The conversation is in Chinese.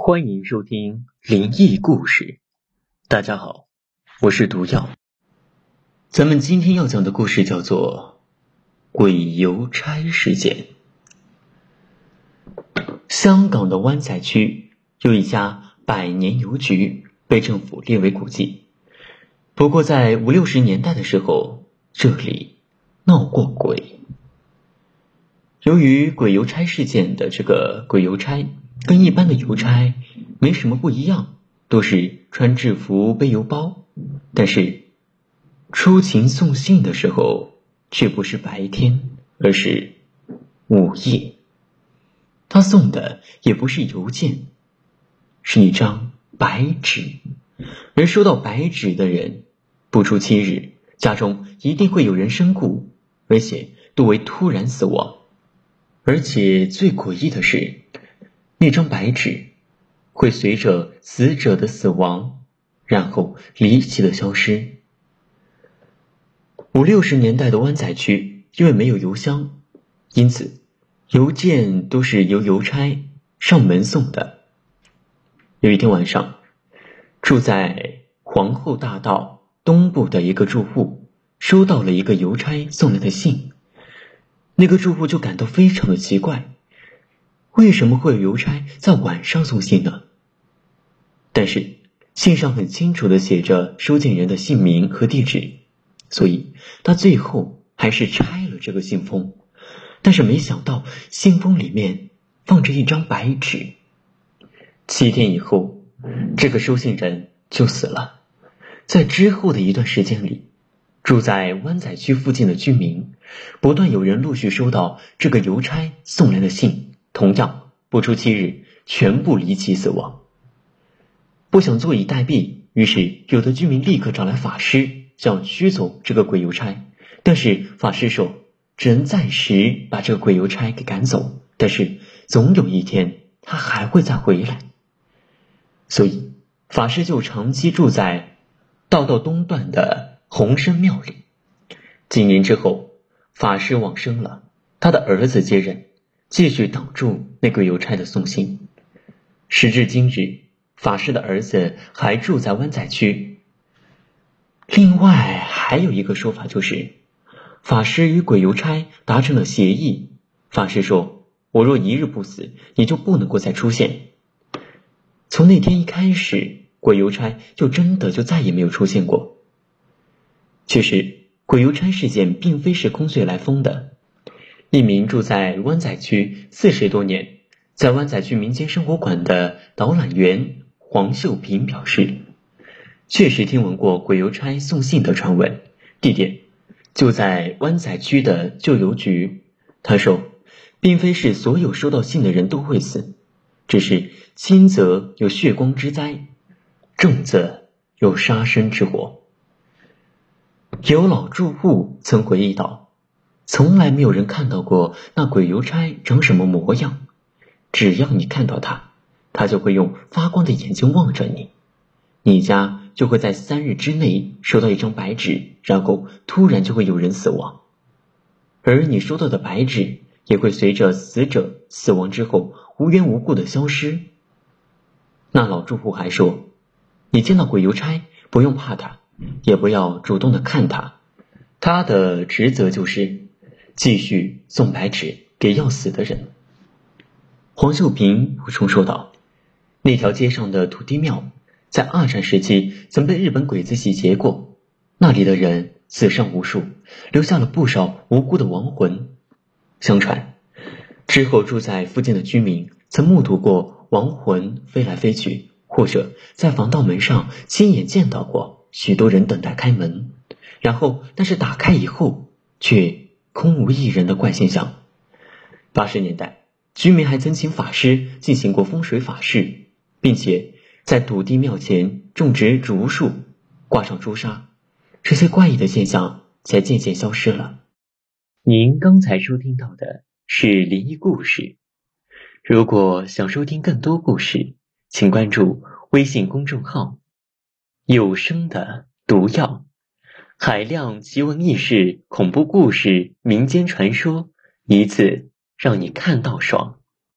欢迎收听灵异故事。大家好，我是毒药。咱们今天要讲的故事叫做鬼邮差事件。香港的湾仔区有一家百年邮局被政府列为古迹，不过在五六十年代的时候，这里闹过鬼。由于鬼邮差事件的这个鬼邮差跟一般的邮差没什么不一样，都是穿制服背邮包，但是出勤送信的时候却不是白天，而是午夜。他送的也不是邮件，是一张白纸，而收到白纸的人不出7日，家中一定会有人身故，而且多为突然死亡。而且最诡异的是，那张白纸会随着死者的死亡，然后离奇的消失。五六十年代的湾仔区因为没有邮箱，因此邮件都是由邮差上门送的。有一天晚上，住在皇后大道东部的一个住户收到了一个邮差送来的信，那个住户就感到非常的奇怪，为什么会有邮差在晚上送信呢？但是信上很清楚地写着收件人的姓名和地址，所以他最后还是拆了这个信封，但是没想到信封里面放着一张白纸。7天以后，这个收信人就死了。在之后的一段时间里，住在湾仔区附近的居民不断有人陆续收到这个邮差送来的信，同样不出7日，全部离奇死亡。不想坐以待毙，于是有的居民立刻找来法师，想驱走这个鬼邮差。但是法师说，只能暂时把这个鬼邮差给赶走，但是总有一天他还会再回来。所以法师就长期住在大道东段的洪生庙里。几年之后，法师往生了，他的儿子接任，继续挡住那个邮差的送信。时至今日，法师的儿子还住在湾仔区。另外还有一个说法，就是法师与鬼邮差达成了协议，法师说，我若一日不死，你就不能够再出现。从那天一开始，鬼邮差就真的就再也没有出现过。其实鬼邮差事件并非是空穴来风的。一名住在湾仔区40多年，在湾仔区民间生活馆的导览员黄秀平表示，确实听闻过鬼邮差送信的传闻，地点就在湾仔区的旧邮局。他说，并非是所有收到信的人都会死，只是轻则有血光之灾，重则有杀身之祸。有老住户曾回忆道，从来没有人看到过那鬼邮差长什么模样，只要你看到他，他就会用发光的眼睛望着你，你家就会在3日之内收到一张白纸，然后突然就会有人死亡，而你收到的白纸也会随着死者死亡之后无缘无故的消失。那老住户还说，你见到鬼邮差不用怕他，也不要主动的看他，他的职责就是继续送白纸给要死的人。黄秀平补充说道，那条街上的土地庙在2战时期曾被日本鬼子洗劫过，那里的人死伤无数，留下了不少无辜的亡魂。相传之后住在附近的居民曾目睹过亡魂飞来飞去，或者在防盗门上亲眼见到过许多人等待开门，然后但是打开以后却空无一人的怪现象。80年代，居民还曾请法师进行过风水法事，并且在土地庙前种植竹树，挂上朱砂，这些怪异的现象才渐渐消失了。您刚才收听到的是灵异故事。如果想收听更多故事，请关注微信公众号有声的毒药。海量奇闻异事、恐怖故事、民间传说，一次让你看到爽。